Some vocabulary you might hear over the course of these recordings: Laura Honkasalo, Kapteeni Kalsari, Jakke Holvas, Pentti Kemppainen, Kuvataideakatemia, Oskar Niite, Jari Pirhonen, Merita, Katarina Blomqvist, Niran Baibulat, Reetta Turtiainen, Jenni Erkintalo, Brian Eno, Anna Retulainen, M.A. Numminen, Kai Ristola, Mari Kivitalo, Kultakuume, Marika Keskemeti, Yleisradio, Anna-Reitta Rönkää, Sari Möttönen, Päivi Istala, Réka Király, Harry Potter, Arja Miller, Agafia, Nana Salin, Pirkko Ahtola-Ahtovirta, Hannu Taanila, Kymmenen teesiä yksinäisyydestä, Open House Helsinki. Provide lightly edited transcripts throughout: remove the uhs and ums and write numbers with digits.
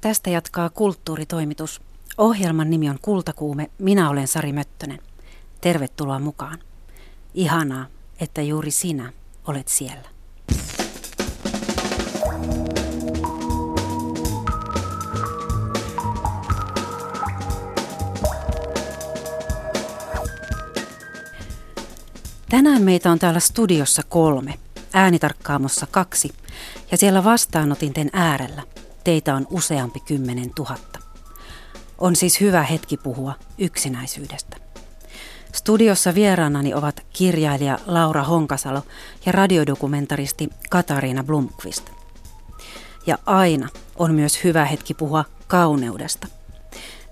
Tästä jatkaa kulttuuritoimitus. Ohjelman nimi on Kultakuume. Minä olen Sari Möttönen. Tervetuloa mukaan. Ihanaa, että juuri sinä olet siellä. Tänään meitä on täällä studiossa 3, äänitarkkaamossa 2 ja siellä vastaanotinten äärellä teitä on useampi 10 000. On siis hyvä hetki puhua yksinäisyydestä. Studiossa vieraanani ovat kirjailija Laura Honkasalo ja radiodokumentaristi Katarina Blomqvist. Ja aina on myös hyvä hetki puhua kauneudesta.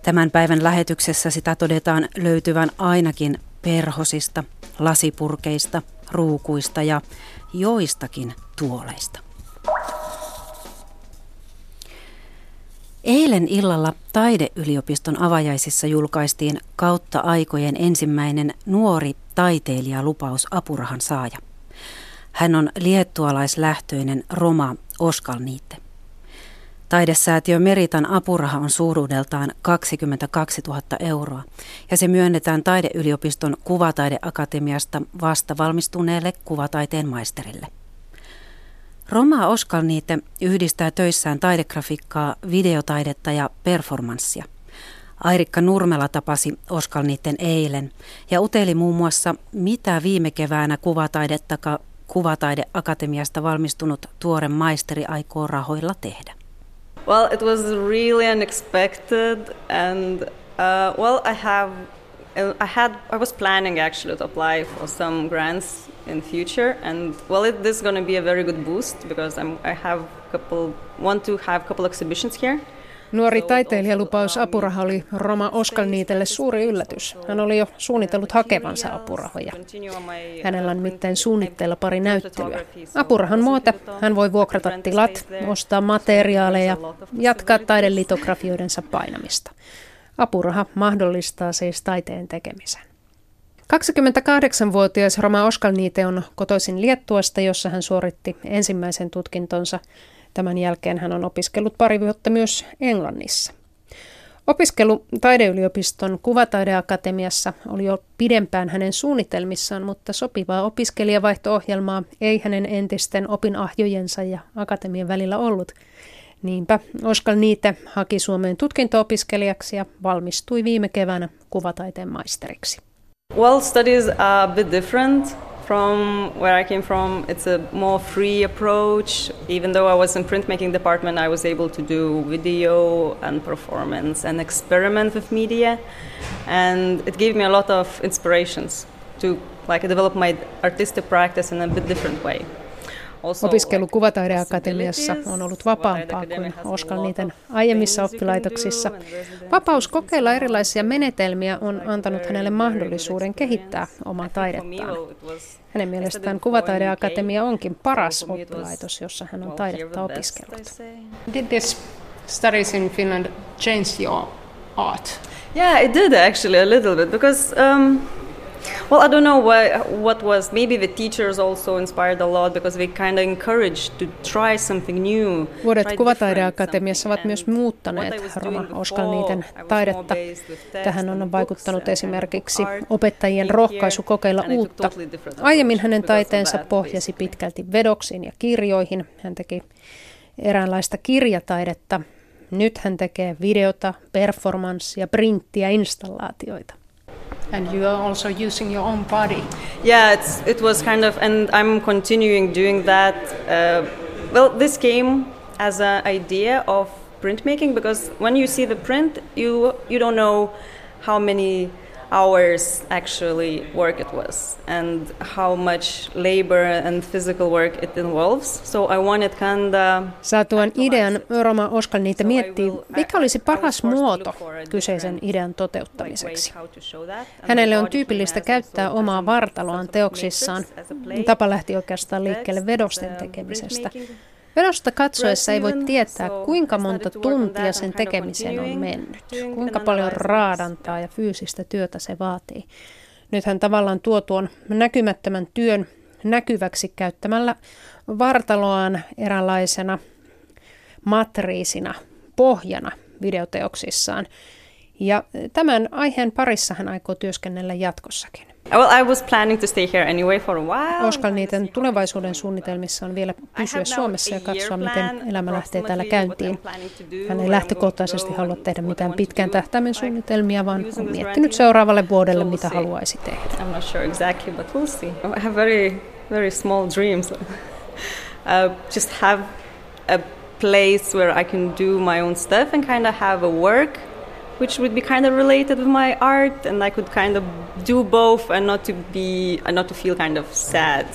Tämän päivän lähetyksessä sitä todetaan löytyvän ainakin perhosista, lasipurkeista, ruukuista ja joistakin tuoleista. Eilen illalla Taideyliopiston avajaisissa julkaistiin kautta aikojen ensimmäinen nuori taiteilijalupaus apurahan saaja. Hän on liettualaislähtöinen roma Oskar Niite. Taidesäätiö Meritan apuraha on suuruudeltaan 22 000 euroa ja se myönnetään Taideyliopiston Kuvataideakatemiasta vastavalmistuneelle kuvataiteen maisterille. Roma Oskar Niite yhdistää töissään taidegrafiikkaa, videotaidetta ja performanssia. Airikka Nurmela tapasi Oskar Niiten eilen ja uteli muun muassa, mitä viime keväänä Kuvataideakatemiasta valmistunut tuore maisteri aikoo rahoilla tehdä. Well, it was really unexpected and I was planning actually to apply for some grants in future, and this is going to be a very good boost because I want to have a couple exhibitions here. Nuori taiteilijalupaus apuraha oli Roma Oskar Niitelle suuri yllätys. Hän oli jo suunnitellut hakevansa apurahoja. Hänellä on nimittäin suunnitteilla 2 näyttelyä. Apurahan muoto hän voi vuokrata tilat, ostaa materiaaleja, jatkaa taidelitografioidensa painamista. Apuraha mahdollistaa siis taiteen tekemisen. 28-vuotias Roma Oskar Niite on kotoisin Liettuasta, jossa hän suoritti ensimmäisen tutkintonsa. Tämän jälkeen hän on opiskellut 2 vuotta myös Englannissa. Opiskelu Taideyliopiston Kuvataideakatemiassa oli jo pidempään hänen suunnitelmissaan, mutta sopivaa opiskelijavaihto-ohjelmaa ei hänen entisten opinahjojensa ja akatemian välillä ollut. Niinpä Oskar Niite haki Suomeen tutkinto-opiskelijaksi ja valmistui viime keväänä kuvataiteen maisteriksi. Well, studies are a bit different from where I came from. It's a more free approach. Even though I was in printmaking department, I was able to do video and performance and experiment with media. And it gave me a lot of inspirations to develop my artistic practice in a bit different way. Opiskelu Kuvataideakatemiassa on ollut vapaampaa kuin Oskar Niiten aiemmissa oppilaitoksissa. Vapaus kokeilla erilaisia menetelmiä on antanut hänelle mahdollisuuden kehittää omaa taidettaan. Hänen mielestään Kuvataideakatemia onkin paras oppilaitos, jossa hän on taidetta opiskellut. Did this studies in Finland change your art? Yeah, it did actually a little bit because well, I don't know what was. Maybe the teachers also inspired a lot because they kind of encouraged to try something new. Vuodet Kuvataideakatemiassa ovat myös muuttaneet Roma Oskar Niiten taidetta. Tähän on vaikuttanut esimerkiksi opettajien rohkaisu kokeilla uutta. Aiemmin hänen taiteensa pohjasi pitkälti vedoksiin ja kirjoihin. Hän teki eräänlaista kirjataidetta. Nyt hän tekee videota, performanssia, printtiä, installaatioita. And you are also using your own body. Yeah, it was kind of, and I'm continuing doing that. This came as an idea of printmaking because when you see the print, you don't know how many hours actually work it was and how much labor and physical work it involves. So I wanted kinda... Saatuan idean Roma Oskar Niite miettii, mikä olisi paras muoto kyseisen idean toteuttamiseksi. Hänelle on tyypillistä käyttää omaa vartaloaan teoksissaan. Tapa lähti oikeastaan liikkeelle vedosten tekemisestä. Vedosta katsoessa ei voi tietää, kuinka monta tuntia sen tekemiseen on mennyt, kuinka paljon raadantaa ja fyysistä työtä se vaatii. Nyt hän tavallaan tuo tuon näkymättömän työn näkyväksi käyttämällä vartaloaan eräänlaisena matriisina pohjana videoteoksissaan. Ja tämän aiheen parissa hän aikoo työskennellä jatkossakin. Well, I was planning to stay here anyway for a while. Oskar Niiten tulevaisuuden suunnitelmissa on vielä pysyä Suomessa ja katsoa, miten elämä lähtee täällä käyntiin. Hän ei lähtökohtaisesti halua tehdä mitään pitkän tähtäimen suunnitelmia, vaan on miettinyt seuraavalle vuodelle, mitä haluaisi tehdä. I'm not sure exactly, but we'll see. I have very small dreams. Just have a place where I can do my own stuff and kind of have a work which would be kind of related with my art, and I could kind of do both and not to feel kind of sad.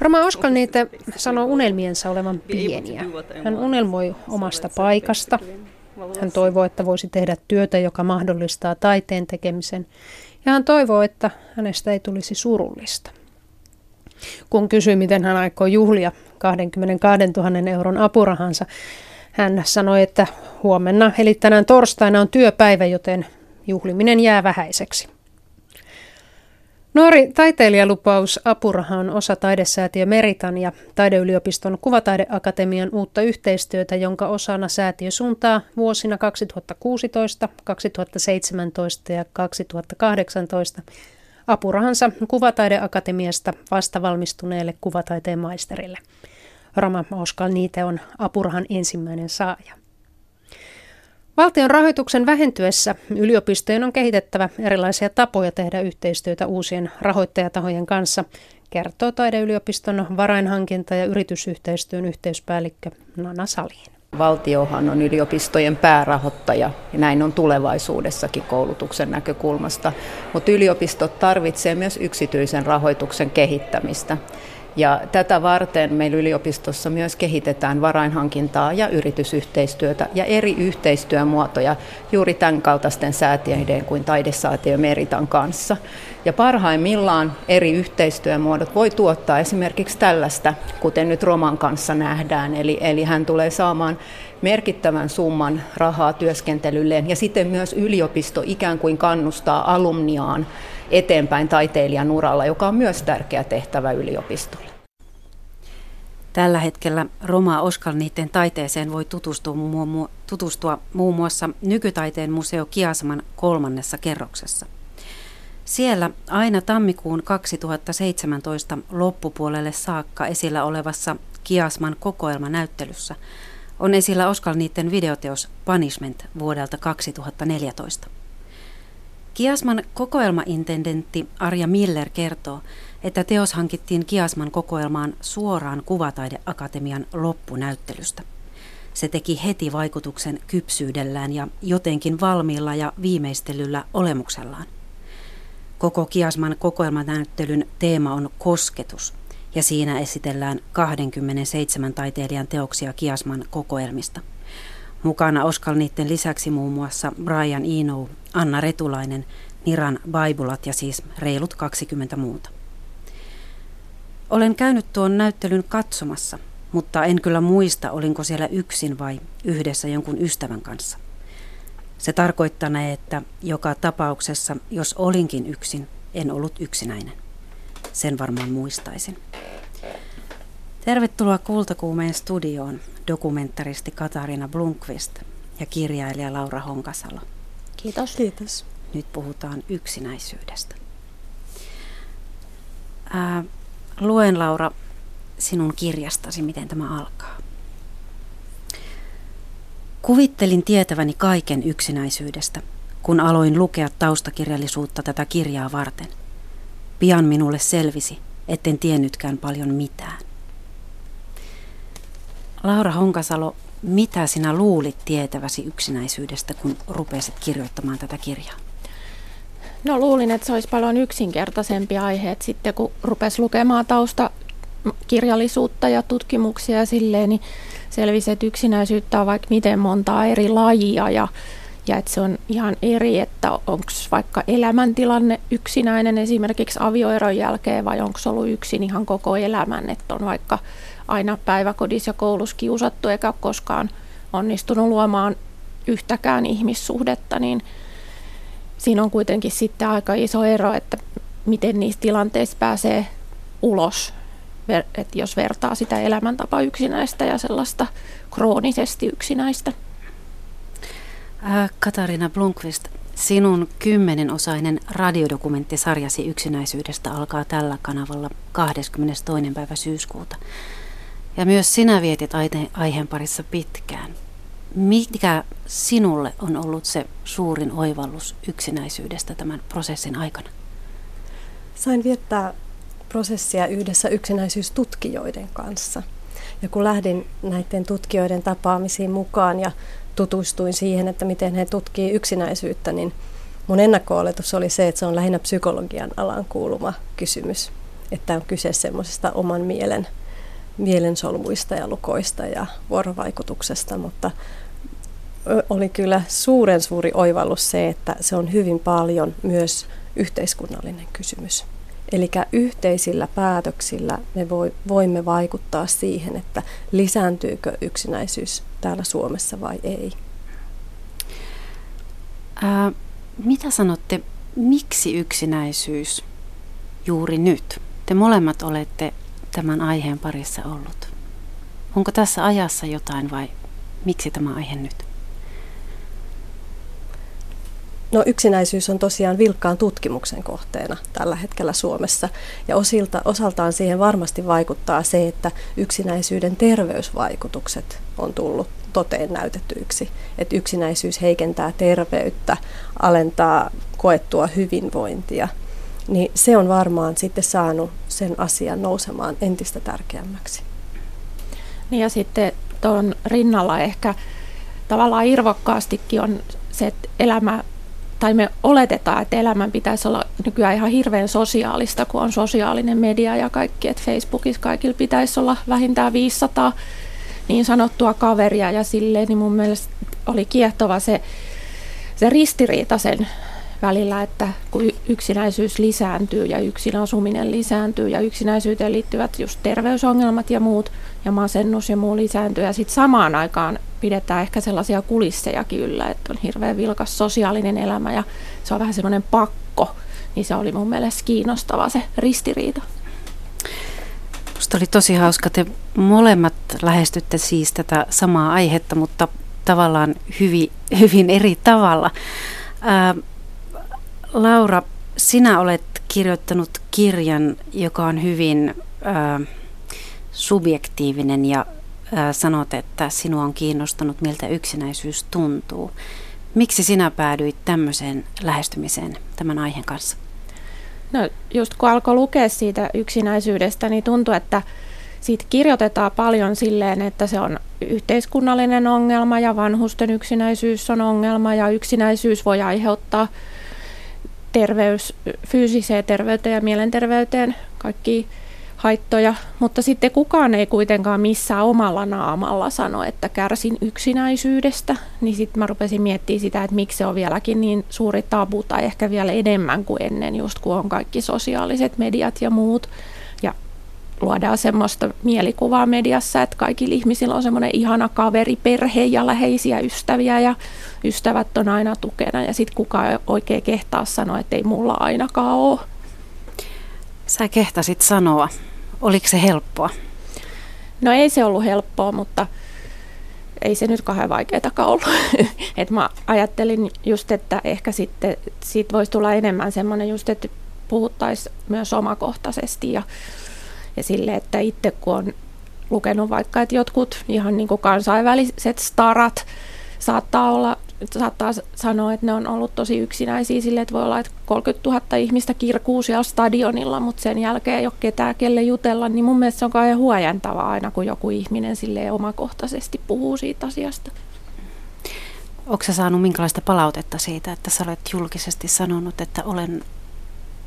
Rama Oskar Niite sanoo unelmiensa olevan pieniä. Hän unelmoi omasta paikasta. Hän toivoo, että voisi tehdä työtä, joka mahdollistaa taiteen tekemisen. Ja hän toivoo, että hänestä ei tulisi surullista. Kun kysyi, miten hän aikoo juhlia 22 000 euron apurahansa, hän sanoi, että huomenna eli tänään torstaina on työpäivä, joten juhliminen jää vähäiseksi. Nuori taiteilijalupaus apuraha on osa Taidesäätiö Meritan ja Taideyliopiston Kuvataideakatemian uutta yhteistyötä, jonka osana säätiö suuntaa vuosina 2016, 2017 ja 2018 apurahansa Kuvataideakatemiasta vastavalmistuneelle kuvataiteen maisterille. Rama Oskar Niite on apurahan ensimmäinen saaja. Valtion rahoituksen vähentyessä yliopistojen on kehitettävä erilaisia tapoja tehdä yhteistyötä uusien rahoittajatahojen kanssa, kertoo Taideyliopiston varainhankinta- ja yritysyhteistyön yhteyspäällikkö Nana Salin. Valtiohan on yliopistojen päärahoittaja ja näin on tulevaisuudessakin koulutuksen näkökulmasta, mutta yliopistot tarvitsevat myös yksityisen rahoituksen kehittämistä. Ja tätä varten meillä yliopistossa myös kehitetään varainhankintaa ja yritysyhteistyötä ja eri yhteistyömuotoja juuri tämän kaltaisten säätiöiden kuin Taidesäätiö Meritan kanssa. Ja parhaimmillaan eri yhteistyömuodot voi tuottaa esimerkiksi tällaista, kuten nyt Roman kanssa nähdään. Eli hän tulee saamaan merkittävän summan rahaa työskentelylleen ja sitten myös yliopisto ikään kuin kannustaa alumniaan eteenpäin taiteilijan uralla, joka on myös tärkeä tehtävä yliopistolle. Tällä hetkellä Roma Oskar Niiten taiteeseen voi tutustua muun muassa Nykytaiteen museo Kiasman 3. kerroksessa. Siellä aina tammikuun 2017 loppupuolelle saakka esillä olevassa Kiasman kokoelmanäyttelyssä on esillä Oskar Niiten videoteos Punishment vuodelta 2014. Kiasman kokoelmaintendentti Arja Miller kertoo, että teos hankittiin Kiasman kokoelmaan suoraan Kuvataideakatemian loppunäyttelystä. Se teki heti vaikutuksen kypsyydellään ja jotenkin valmiilla ja viimeistelyllä olemuksellaan. Koko Kiasman kokoelmanäyttelyn teema on kosketus, ja siinä esitellään 27 taiteilijan teoksia Kiasman kokoelmista. Mukana Oskar Niiten lisäksi muun muassa Brian Eno, Anna Retulainen, Niran Baibulat ja siis reilut 20 muuta. Olen käynyt tuon näyttelyn katsomassa, mutta en kyllä muista, olinko siellä yksin vai yhdessä jonkun ystävän kanssa. Se tarkoittanee, että joka tapauksessa, jos olinkin yksin, en ollut yksinäinen. Sen varmaan muistaisin. Tervetuloa Kultakuumeen studioon, dokumentaristi Katarina Blomqvist ja kirjailija Laura Honkasalo. Kiitos. Kiitos. Nyt puhutaan yksinäisyydestä. Luen, Laura, sinun kirjastasi, miten tämä alkaa. Kuvittelin tietäväni kaiken yksinäisyydestä, kun aloin lukea taustakirjallisuutta tätä kirjaa varten. Pian minulle selvisi, etten tiennytkään paljon mitään. Laura Honkasalo, mitä sinä luulit tietäväsi yksinäisyydestä, kun rupesit kirjoittamaan tätä kirjaa? No, luulin, että se olisi paljon yksinkertaisempi aihe. Sitten kun rupesi lukemaan taustakirjallisuutta ja tutkimuksia ja silleen, niin selvisi, että yksinäisyyttä on vaikka miten montaa eri lajia ja että se on ihan eri, että onko vaikka elämäntilanne yksinäinen esimerkiksi avioeron jälkeen vai onko se ollut yksin ihan koko elämän, että on vaikka aina päiväkodissa ja koulussa kiusattu eikä ole koskaan onnistunut luomaan yhtäkään ihmissuhdetta, niin siinä on kuitenkin sitten aika iso ero, että miten niissä tilanteissa pääsee ulos, että jos vertaa sitä elämäntapa yksinäistä ja sellaista kroonisesti yksinäistä. Katarina Blomqvist, sinun 10-osainen radiodokumenttisarjasi yksinäisyydestä alkaa tällä kanavalla 22. päivä syyskuuta. Ja myös sinä vietit aiheen parissa pitkään. Mikä sinulle on ollut se suurin oivallus yksinäisyydestä tämän prosessin aikana? Sain viettää prosessia yhdessä yksinäisyystutkijoiden kanssa. Ja kun lähdin näiden tutkijoiden tapaamisiin mukaan ja tutustuin siihen, että miten he tutkii yksinäisyyttä, niin mun ennakko-oletus oli se, että se on lähinnä psykologian alaan kuuluma kysymys. Että on kyse semmoisesta oman mielensolmuista ja lukoista ja vuorovaikutuksesta, mutta oli kyllä suuren suuri oivallus se, että se on hyvin paljon myös yhteiskunnallinen kysymys. Eli yhteisillä päätöksillä me voimme vaikuttaa siihen, että lisääntyykö yksinäisyys täällä Suomessa vai ei. Mitä sanotte, miksi yksinäisyys juuri nyt? Te molemmat olette tämän aiheen parissa ollut. Onko tässä ajassa jotain vai miksi tämä aihe nyt? No, yksinäisyys on tosiaan vilkkaan tutkimuksen kohteena tällä hetkellä Suomessa ja osaltaan siihen varmasti vaikuttaa se, että yksinäisyyden terveysvaikutukset on tullut toteen näytetyiksi. Että yksinäisyys heikentää terveyttä, alentaa koettua hyvinvointia, niin se on varmaan sitten saanut sen asian nousemaan entistä tärkeämmäksi. Niin ja sitten tuon rinnalla ehkä tavallaan irvokkaastikin on se, että me oletetaan, että elämän pitäisi olla nykyään ihan hirveän sosiaalista, kun on sosiaalinen media ja kaikki, että Facebookissa kaikilla pitäisi olla vähintään 500 niin sanottua kaveria ja silleen, niin mun mielestä oli kiehtova se ristiriita sen välillä, että kun yksinäisyys lisääntyy ja yksin asuminen lisääntyy ja yksinäisyyteen liittyvät just terveysongelmat ja muut ja masennus ja muu lisääntyy ja sitten samaan aikaan pidetään ehkä sellaisia kulissejakin yllä, että on hirveän vilkas sosiaalinen elämä ja se on vähän semmoinen pakko, niin se oli mun mielestä kiinnostava se ristiriita. Musta oli tosi hauska, te molemmat lähestytte siis tätä samaa aihetta, mutta tavallaan hyvin eri tavalla. Laura, sinä olet kirjoittanut kirjan, joka on hyvin subjektiivinen ja sanot, että sinua on kiinnostanut, miltä yksinäisyys tuntuu. Miksi sinä päädyit tämmöiseen lähestymiseen tämän aiheen kanssa? No just kun alkoi lukea siitä yksinäisyydestä, niin tuntui, että siitä kirjoitetaan paljon silleen, että se on yhteiskunnallinen ongelma ja vanhusten yksinäisyys on ongelma ja yksinäisyys voi aiheuttaa fyysiseen terveyteen ja mielenterveyteen kaikki haittoja, mutta sitten kukaan ei kuitenkaan missään omalla naamalla sano, että kärsin yksinäisyydestä, niin sitten mä rupesin miettimään sitä, että miksi se on vieläkin niin suuri tabu tai ehkä vielä enemmän kuin ennen, just kun on kaikki sosiaaliset mediat ja muut ja luodaan semmoista mielikuvaa mediassa, että kaikilla ihmisillä on semmoinen ihana kaveri, perhe ja läheisiä ystäviä ja ystävät on aina tukena ja sitten kukaan ei oikein kehtaa sanoa, että ei mulla ainakaan ole. Sä kehtasit sanoa. Oliko se helppoa? No ei se ollut helppoa, mutta ei se nyt kauhean vaikeatakaan ollut. Et mä ajattelin just, että ehkä sitten siitä voisi tulla enemmän semmoinen just, että puhuttaisiin myös omakohtaisesti ja sille, että itse kun on lukenut vaikka, että jotkut ihan niin kuin kansainväliset starat saattaa sanoa, että ne on ollut tosi yksinäisiä sille, että voi olla, että 30 000 ihmistä kirkuu siellä stadionilla, mutta sen jälkeen ei ole ketään, kelle jutella, niin mun mielestä se on kauhean huojentavaa aina, kun joku ihminen silleen omakohtaisesti puhuu siitä asiasta. Oletko sä saanut minkälaista palautetta siitä, että sä olet julkisesti sanonut, että olen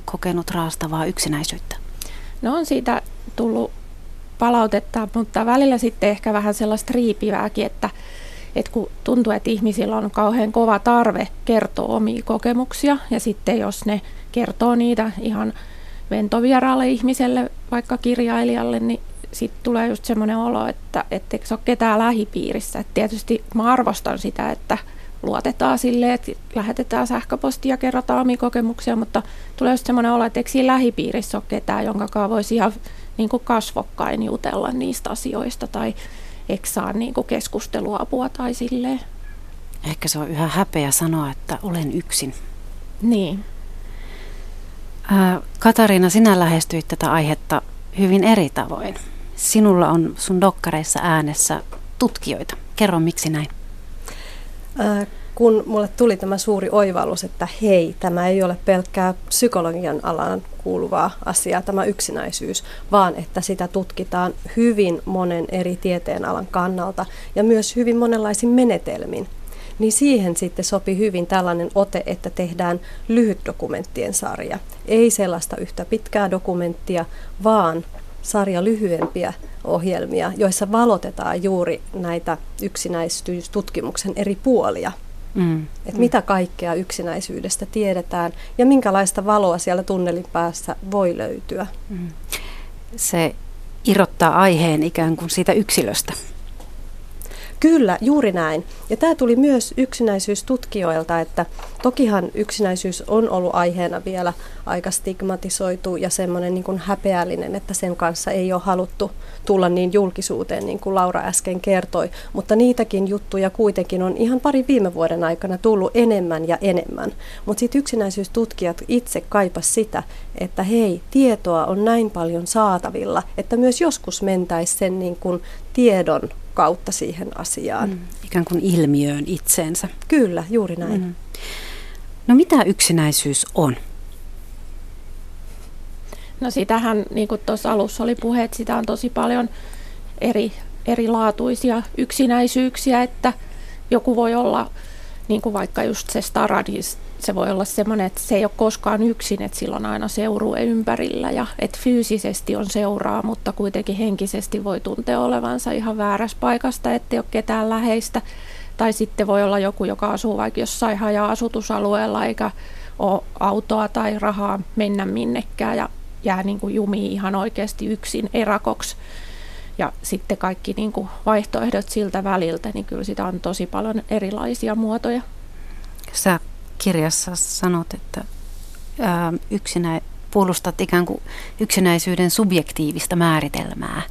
kokenut raastavaa yksinäisyyttä? No on siitä tullut palautetta, mutta välillä sitten ehkä vähän sellaista riipivääkin, että kun tuntuu, että ihmisillä on kauhean kova tarve kertoa omia kokemuksia ja sitten jos ne kertoo niitä ihan ventovieraalle ihmiselle, vaikka kirjailijalle, niin sitten tulee just semmoinen olo, että etteikö se ole ketään lähipiirissä. Et tietysti mä arvostan sitä, että luotetaan silleen, että lähetetään sähköpostia ja kerrotaan omia kokemuksia, mutta tulee just semmoinen olo, että eikö siinä lähipiirissä ole ketään, jonkakaan voisi ihan niin kuin kasvokkain jutella niistä asioista tai eikö saa niin kuin keskusteluapua tai silleen. Ehkä se on yhä häpeä sanoa, että olen yksin. Niin. Katarina, sinä lähestyit tätä aihetta hyvin eri tavoin. Sinulla on sun dokkareissa äänessä tutkijoita. Kerro, miksi näin? Kun mulle tuli tämä suuri oivallus, että hei, tämä ei ole pelkkää psykologian alaan kuuluvaa asiaa, tämä yksinäisyys, vaan että sitä tutkitaan hyvin monen eri tieteenalan kannalta ja myös hyvin monenlaisin menetelmin. Niin siihen sitten sopi hyvin tällainen ote, että tehdään lyhytdokumenttien sarja. Ei sellaista yhtä pitkää dokumenttia, vaan sarja lyhyempiä ohjelmia, joissa valotetaan juuri näitä yksinäisyystutkimuksen eri puolia. Että mitä kaikkea yksinäisyydestä tiedetään ja minkälaista valoa siellä tunnelin päässä voi löytyä. Se irrottaa aiheen ikään kuin siitä yksilöstä. Kyllä, juuri näin. Ja tämä tuli myös yksinäisyystutkijoilta, että tokihan yksinäisyys on ollut aiheena vielä aika stigmatisoitu ja semmoinen niin kuin häpeällinen, että sen kanssa ei ole haluttu tulla niin julkisuuteen, niin kuin Laura äsken kertoi. Mutta niitäkin juttuja kuitenkin on ihan pari viime vuoden aikana tullut enemmän ja enemmän. Mutta sitten yksinäisyystutkijat itse kaipasivat sitä, että hei, tietoa on näin paljon saatavilla, että myös joskus mentäisiin sen niin kuin tiedon kautta siihen asiaan. Ikään kuin ilmiöön itseensä. Kyllä, juuri näin. No mitä yksinäisyys on? No sitähän, niin kuin tuossa alussa oli puhe, että sitä on tosi paljon erilaatuisia yksinäisyyksiä, että joku voi olla, niin kuin vaikka just se staradis, se voi olla semmoinen, että se ei ole koskaan yksin, että sillä on aina seurue ympärillä ja että fyysisesti on seuraa, mutta kuitenkin henkisesti voi tuntea olevansa ihan väärässä paikasta, ettei ole ketään läheistä. Tai sitten voi olla joku, joka asuu vaikka jossain haja-asutusalueella eikä ole autoa tai rahaa mennä minnekään ja jää niin kuin jumiin ihan oikeasti yksin erakoksi. Ja sitten kaikki niin kuin vaihtoehdot siltä väliltä, niin kyllä sitä on tosi paljon erilaisia muotoja. Sä kirjassa sanot, että puolustat ikään kuin yksinäisyyden subjektiivista määritelmää.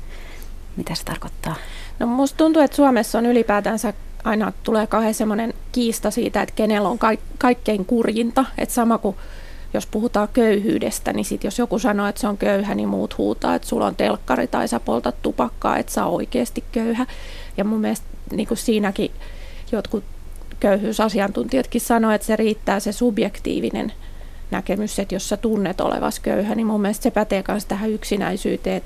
Mitä se tarkoittaa? No musta tuntuu, että Suomessa on ylipäätänsä aina tulee kauhean semmoinen kiista siitä, että kenellä on kaikkein kurjinta. Että sama kuin jos puhutaan köyhyydestä, niin sit jos joku sanoo, että se on köyhä, niin muut huutaa, että sulla on telkkari tai sä poltat tupakkaa, että sä oot oikeasti köyhä. Ja mun mielestä niin kuin siinäkin jotkut köyhyysasiantuntijatkin sanoo, että se riittää se subjektiivinen näkemys, että jos sä tunnet olevasi köyhä, niin mun mielestä se pätee myös tähän yksinäisyyteen,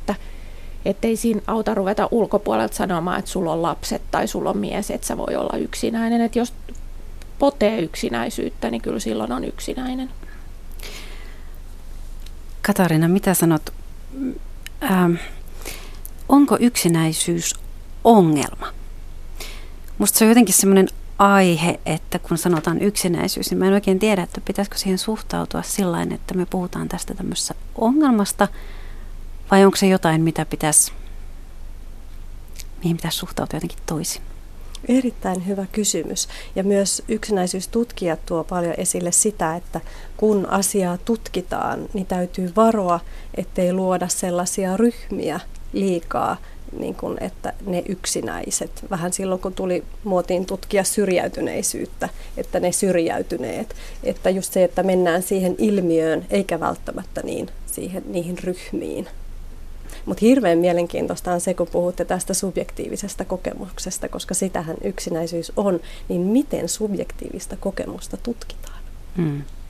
että ei siinä auta ruveta ulkopuolelta sanomaan, että sulla on lapset tai sulla on mies, että sä voi olla yksinäinen. Että jos potee yksinäisyyttä, niin kyllä silloin on yksinäinen. Katarina, mitä sanot? Onko yksinäisyys ongelma? Musta se on jotenkin semmoinen aihe, että kun sanotaan yksinäisyys, niin mä en oikein tiedä, että pitäisikö siihen suhtautua sillain, että me puhutaan tästä tämmöisestä ongelmasta, vai onko se jotain, mihin pitäisi suhtautua jotenkin toisin? Erittäin hyvä kysymys. Ja myös yksinäisyystutkijat tuo paljon esille sitä, että kun asiaa tutkitaan, niin täytyy varoa, ettei luoda sellaisia ryhmiä liikaa, niin kuin, että ne yksinäiset, vähän silloin kun tuli muotiin tutkia syrjäytyneisyyttä, että ne syrjäytyneet, että just se, että mennään siihen ilmiöön, eikä välttämättä niihin ryhmiin. Mutta hirveän mielenkiintoista on se, kun puhutte tästä subjektiivisesta kokemuksesta, koska sitähän yksinäisyys on, niin miten subjektiivista kokemusta tutkitaan.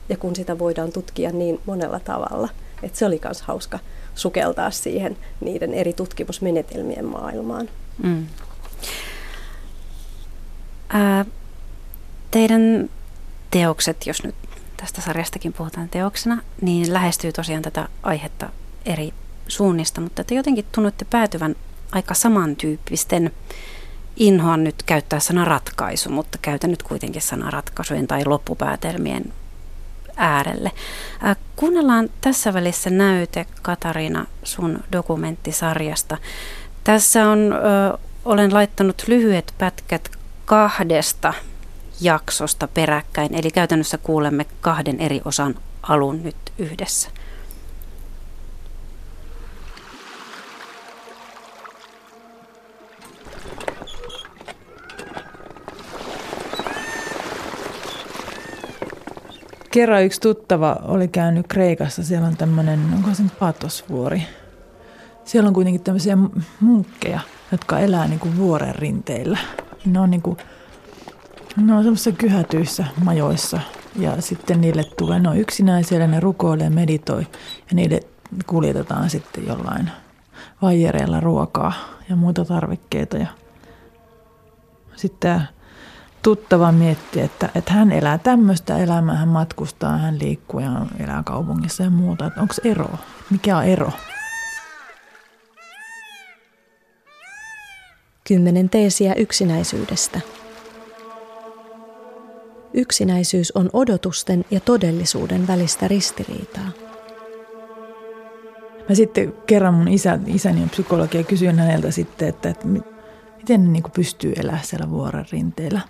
Ja kun sitä voidaan tutkia niin monella tavalla, että se oli myös hauska sukeltaa siihen niiden eri tutkimusmenetelmien maailmaan. Teidän teokset, jos nyt tästä sarjastakin puhutaan teoksena, niin lähestyy tosiaan tätä aihetta eri suunnista, mutta te jotenkin tunnutte päätyvän aika samantyyppisten, inhoan nyt käyttää sanaa ratkaisu, mutta käytän nyt kuitenkin sanaa ratkaisujen tai loppupäätelmien äärelle. Kuunnellaan tässä välissä näyte, Katarina, sun dokumenttisarjasta. Tässä on, olen laittanut lyhyet pätkät 2 jaksosta peräkkäin, eli käytännössä kuulemme 2 eri osan alun nyt yhdessä. Kerran yksi tuttava oli käynyt Kreikassa, siellä on tämmöinen, onko se Patosvuori. Siellä on kuitenkin tämmöisiä munkkeja, jotka elää niin kuin vuoren rinteillä. Ne on niin kuin, ne on semmoisissa kyhätyissä majoissa ja sitten niille tulee, ne on yksinäisiä, ne rukoilee, meditoi ja niille kuljetetaan sitten jollain vaijereilla ruokaa ja muita tarvikkeita. Ja sitten tuttava mietti, että hän elää tämmöistä elämää, hän matkustaa, hän liikkuu ja elää kaupungissa ja muuta. Että onko ero? Mikä on ero? Kymmenen teesiä yksinäisyydestä. Yksinäisyys on odotusten ja todellisuuden välistä ristiriitaa. Mä sitten kerran mun isäni on psykologi ja kysyin häneltä sitten, että miten ne niin kuin pystyy elämään siellä vuoren rinteillä.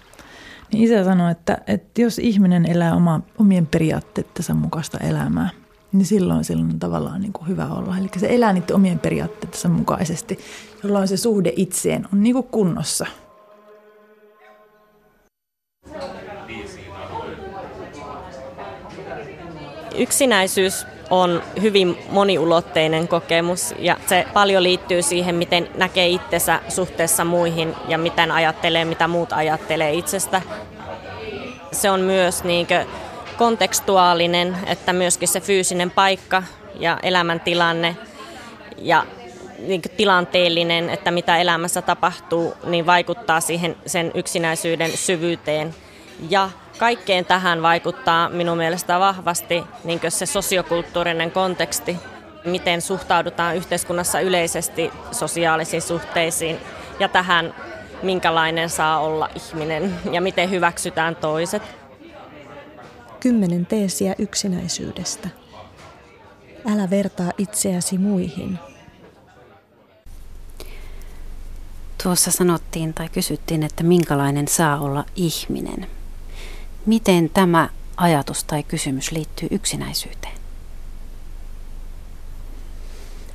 Niin isä sanoi, että jos ihminen elää omien periaatteettensa mukaista elämää, niin silloin on tavallaan niin kuin hyvä olla. Eli se elää niiden omien periaatteettensa mukaisesti, jolloin se suhde itseen on niin kuin kunnossa. Yksinäisyys on hyvin moniulotteinen kokemus ja se paljon liittyy siihen, miten näkee itsensä suhteessa muihin ja miten ajattelee, mitä muut ajattelee itsestä. Se on myös niinkö kontekstuaalinen, että myöskin se fyysinen paikka ja elämäntilanne ja niinkö tilanteellinen, että mitä elämässä tapahtuu, niin vaikuttaa siihen sen yksinäisyyden syvyyteen. Ja kaikkeen tähän vaikuttaa minun mielestä vahvasti niin kuin se sosiokulttuurinen konteksti, miten suhtaudutaan yhteiskunnassa yleisesti sosiaalisiin suhteisiin ja tähän, minkälainen saa olla ihminen ja miten hyväksytään toiset. 10 teesiä yksinäisyydestä. Älä vertaa itseäsi muihin. Tuossa sanottiin tai kysyttiin, että minkälainen saa olla ihminen. Miten tämä ajatus tai kysymys liittyy yksinäisyyteen?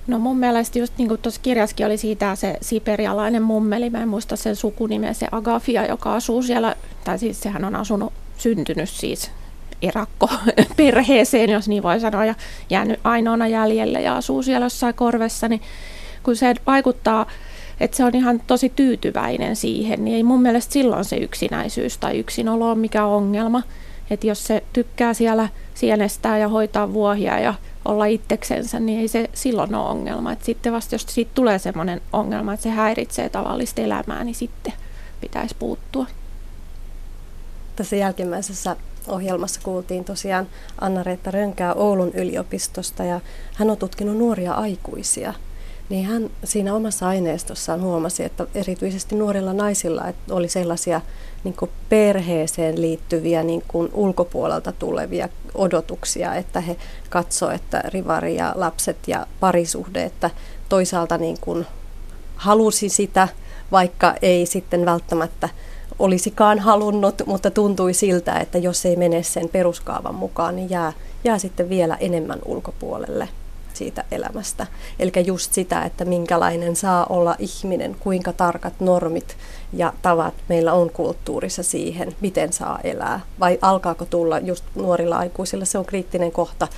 No mun mielestä just niin kuin tuossa kirjaskin oli siitä se siperialainen mummeli, mä en muista sen sukunimeä, se Agafia, joka asuu siellä, tai siis sehän on syntynyt erakko perheeseen, jos niin voi sanoa, ja jäänyt ainoana jäljelle ja asuu siellä jossain korvessa, niin kun se vaikuttaa, että se on ihan tosi tyytyväinen siihen, niin ei mun mielestä silloin se yksinäisyys tai yksinolo on mikä ongelma. Että jos se tykkää siellä sienestää ja hoitaa vuohia ja olla itseksensä, niin ei se silloin ole ongelma. Et sitten vasta jos siitä tulee semmoinen ongelma, että se häiritsee tavallista elämää, niin sitten pitäisi puuttua. Tässä jälkimmäisessä ohjelmassa kuultiin tosiaan Anna-Reitta Rönkää Oulun yliopistosta ja hän on tutkinut nuoria aikuisia. Niin hän siinä omassa aineistossaan huomasi, että erityisesti nuorilla naisilla että oli sellaisia niin kuin perheeseen liittyviä niin kuin ulkopuolelta tulevia odotuksia, että he katsoo, että rivari ja lapset ja parisuhde, että toisaalta niin kuin halusi sitä, vaikka ei sitten välttämättä olisikaan halunnut, mutta tuntui siltä, että jos ei mene sen peruskaavan mukaan, niin jää sitten vielä enemmän ulkopuolelle siitä elämästä. Eli just sitä, että minkälainen saa olla ihminen, kuinka tarkat normit ja tavat meillä on kulttuurissa siihen, miten saa elää. Vai alkaako tulla just nuorilla aikuisilla, se on kriittinen kohta,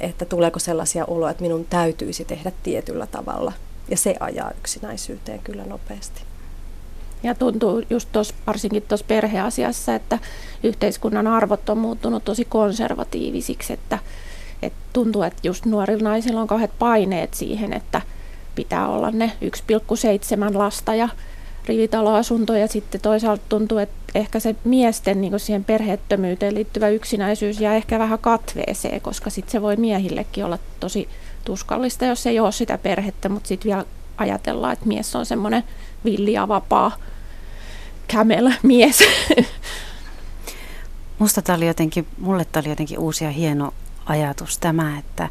että tuleeko sellaisia oloja, että minun täytyisi tehdä tietyllä tavalla. Ja se ajaa yksinäisyyteen kyllä nopeasti. Ja tuntuu just varsinkin tuossa perheasiassa, että yhteiskunnan arvot on muuttunut tosi konservatiivisiksi, että tuntuu, että just nuorilla naisilla on kauheat paineet siihen, että pitää olla ne 1,7 lasta ja rivitaloasunto. Ja sitten toisaalta tuntuu, että ehkä se miesten niin kuin siihen perheettömyyteen liittyvä yksinäisyys jää ehkä vähän katveeseen, koska sitten se voi miehillekin olla tosi tuskallista, jos ei ole sitä perhettä. Mutta sitten vielä ajatellaan, että mies on semmoinen villi ja vapaa kämelä mies. Mulle tämä oli jotenkin uusi ja hieno ajatus tämä, että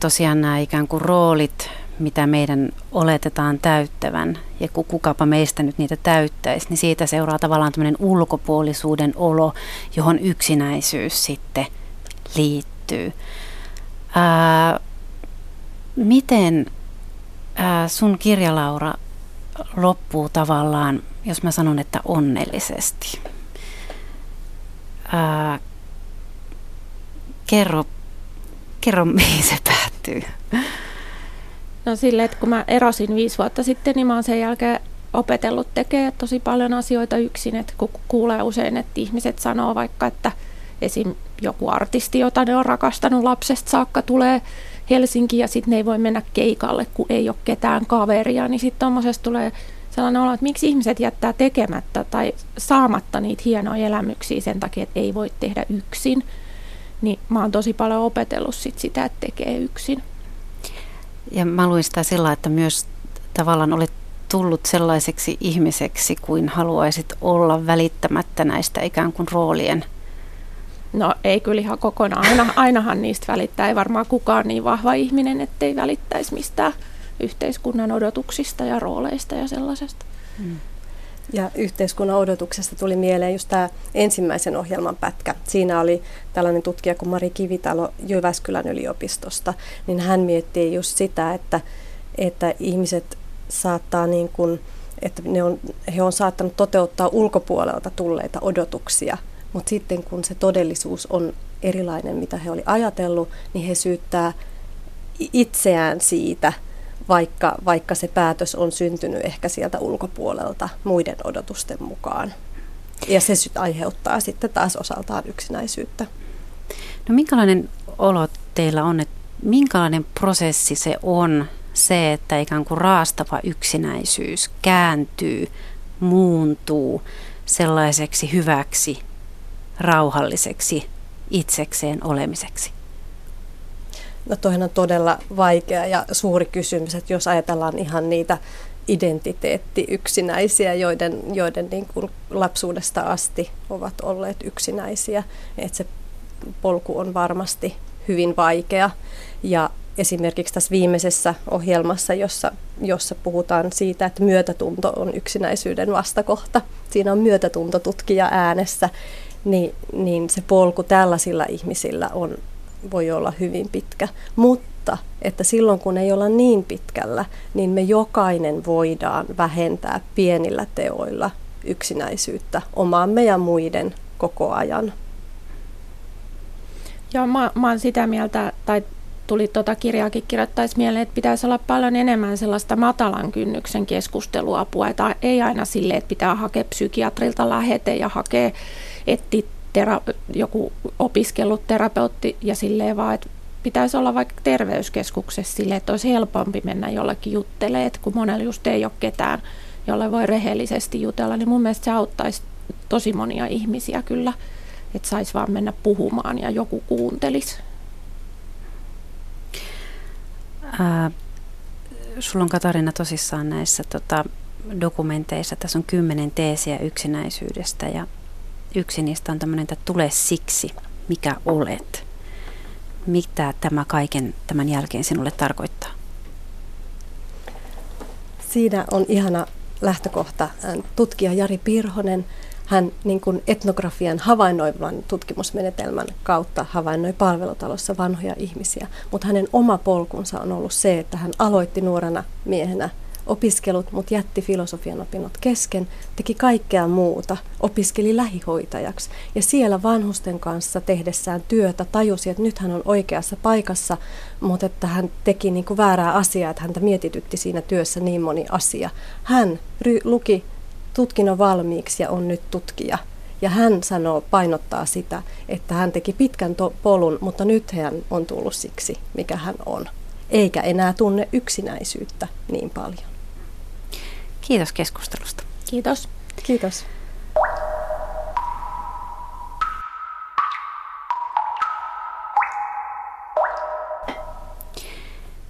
tosiaan nämä ikään kuin roolit, mitä meidän oletetaan täyttävän ja kukapa meistä nyt niitä täyttäisi, niin siitä seuraa tavallaan tämmöinen ulkopuolisuuden olo, johon yksinäisyys sitten liittyy. Miten sun kirja, Laura, loppuu tavallaan, jos mä sanon, että onnellisesti? Kerro, mihin se päättyy. No silleen, että kun mä erosin 5 vuotta sitten, niin mä oon sen jälkeen opetellut tekemään tosi paljon asioita yksin. Että kun kuulee usein, että ihmiset sanoo vaikka, että esim. Joku artisti, jota ne on rakastanut lapsesta saakka, tulee Helsinkiin ja sitten ne ei voi mennä keikalle, kun ei ole ketään kaveria. Niin sitten tommosesta tulee sellainen olo, että miksi ihmiset jättää tekemättä tai saamatta niitä hienoja elämyksiä sen takia, että ei voi tehdä yksin. Niin mä oon tosi paljon opetellut sitä, että tekee yksin. Ja mä luin sitä sillä, että myös tavallaan olet tullut sellaiseksi ihmiseksi, kuin haluaisit olla välittämättä näistä ikään kuin roolien. No ei kyllä ihan kokonaan. Ainahan niistä välittää. Ei varmaan kukaan niin vahva ihminen, ettei välittäisi mistään yhteiskunnan odotuksista ja rooleista ja sellaisesta. Ja yhteiskunnan odotuksesta tuli mieleen just tämä ensimmäisen ohjelman pätkä. Siinä oli tällainen tutkija kuin Mari Kivitalo Jyväskylän yliopistosta, niin hän miettii just sitä, että ihmiset saattaa niin kuin, että he on saattanut toteuttaa ulkopuolelta tulleita odotuksia, mutta sitten kun se todellisuus on erilainen, mitä he oli ajatellut, niin he syyttää itseään siitä, vaikka se päätös on syntynyt ehkä sieltä ulkopuolelta muiden odotusten mukaan. Ja se aiheuttaa sitten taas osaltaan yksinäisyyttä. No minkälainen olo teillä on, että minkälainen prosessi se on se, että ikään kuin raastava yksinäisyys kääntyy, muuntuu sellaiseksi hyväksi, rauhalliseksi itsekseen olemiseksi? No toihan on todella vaikea ja suuri kysymys, että jos ajatellaan ihan niitä identiteetti-yksinäisiä, joiden niin kuin lapsuudesta asti ovat olleet yksinäisiä, että se polku on varmasti hyvin vaikea. Ja esimerkiksi tässä viimeisessä ohjelmassa, jossa puhutaan siitä, että myötätunto on yksinäisyyden vastakohta, siinä on myötätuntotutkija äänessä, niin se polku tällaisilla ihmisillä on voi olla hyvin pitkä, mutta että silloin kun ei olla niin pitkällä, niin me jokainen voidaan vähentää pienillä teoilla yksinäisyyttä omaamme ja muiden koko ajan. Joo, mä oon sitä mieltä, tai tuli tuota kirjaakin kirjoittaisi mieleen, että pitäisi olla paljon enemmän sellaista matalan kynnyksen keskusteluapua, että ei aina sille, että pitää hakea psykiatrilta lähete ja hakea, etsiä joku opiskellut terapeutti ja silleen vaan, että pitäisi olla vaikka terveyskeskuksessa silleen, että olisi helpompi mennä jollekin juttelemaan, että kun monella just ei ole ketään, jolle voi rehellisesti jutella, niin mun mielestä se auttaisi tosi monia ihmisiä kyllä, että saisi vaan mennä puhumaan ja joku kuuntelisi. Sulla on Katarina tosissaan näissä dokumenteissa, tässä on 10 teesiä yksinäisyydestä ja yksi niistä on tämmöinen, että tule siksi, mikä olet. Mitä tämä kaiken tämän jälkeen sinulle tarkoittaa? Siinä on ihana lähtökohta. Tutkija Jari Pirhonen, hän niin kuin etnografian havainnoivan tutkimusmenetelmän kautta havainnoi palvelutalossa vanhoja ihmisiä. Mutta hänen oma polkunsa on ollut se, että hän aloitti nuorena miehenä opiskelut, mutta jätti filosofian opinnot kesken, teki kaikkea muuta, opiskeli lähihoitajaksi. Ja siellä vanhusten kanssa tehdessään työtä tajusi, että nyt hän on oikeassa paikassa, mutta että hän teki niin kuin väärää asiaa, että häntä mietitytti siinä työssä niin moni asia. Hän luki tutkinnon valmiiksi ja on nyt tutkija. Ja hän sanoo, painottaa sitä, että hän teki pitkän polun, mutta nyt hän on tullut siksi, mikä hän on. Eikä enää tunne yksinäisyyttä niin paljon. Kiitos keskustelusta. Kiitos. Kiitos.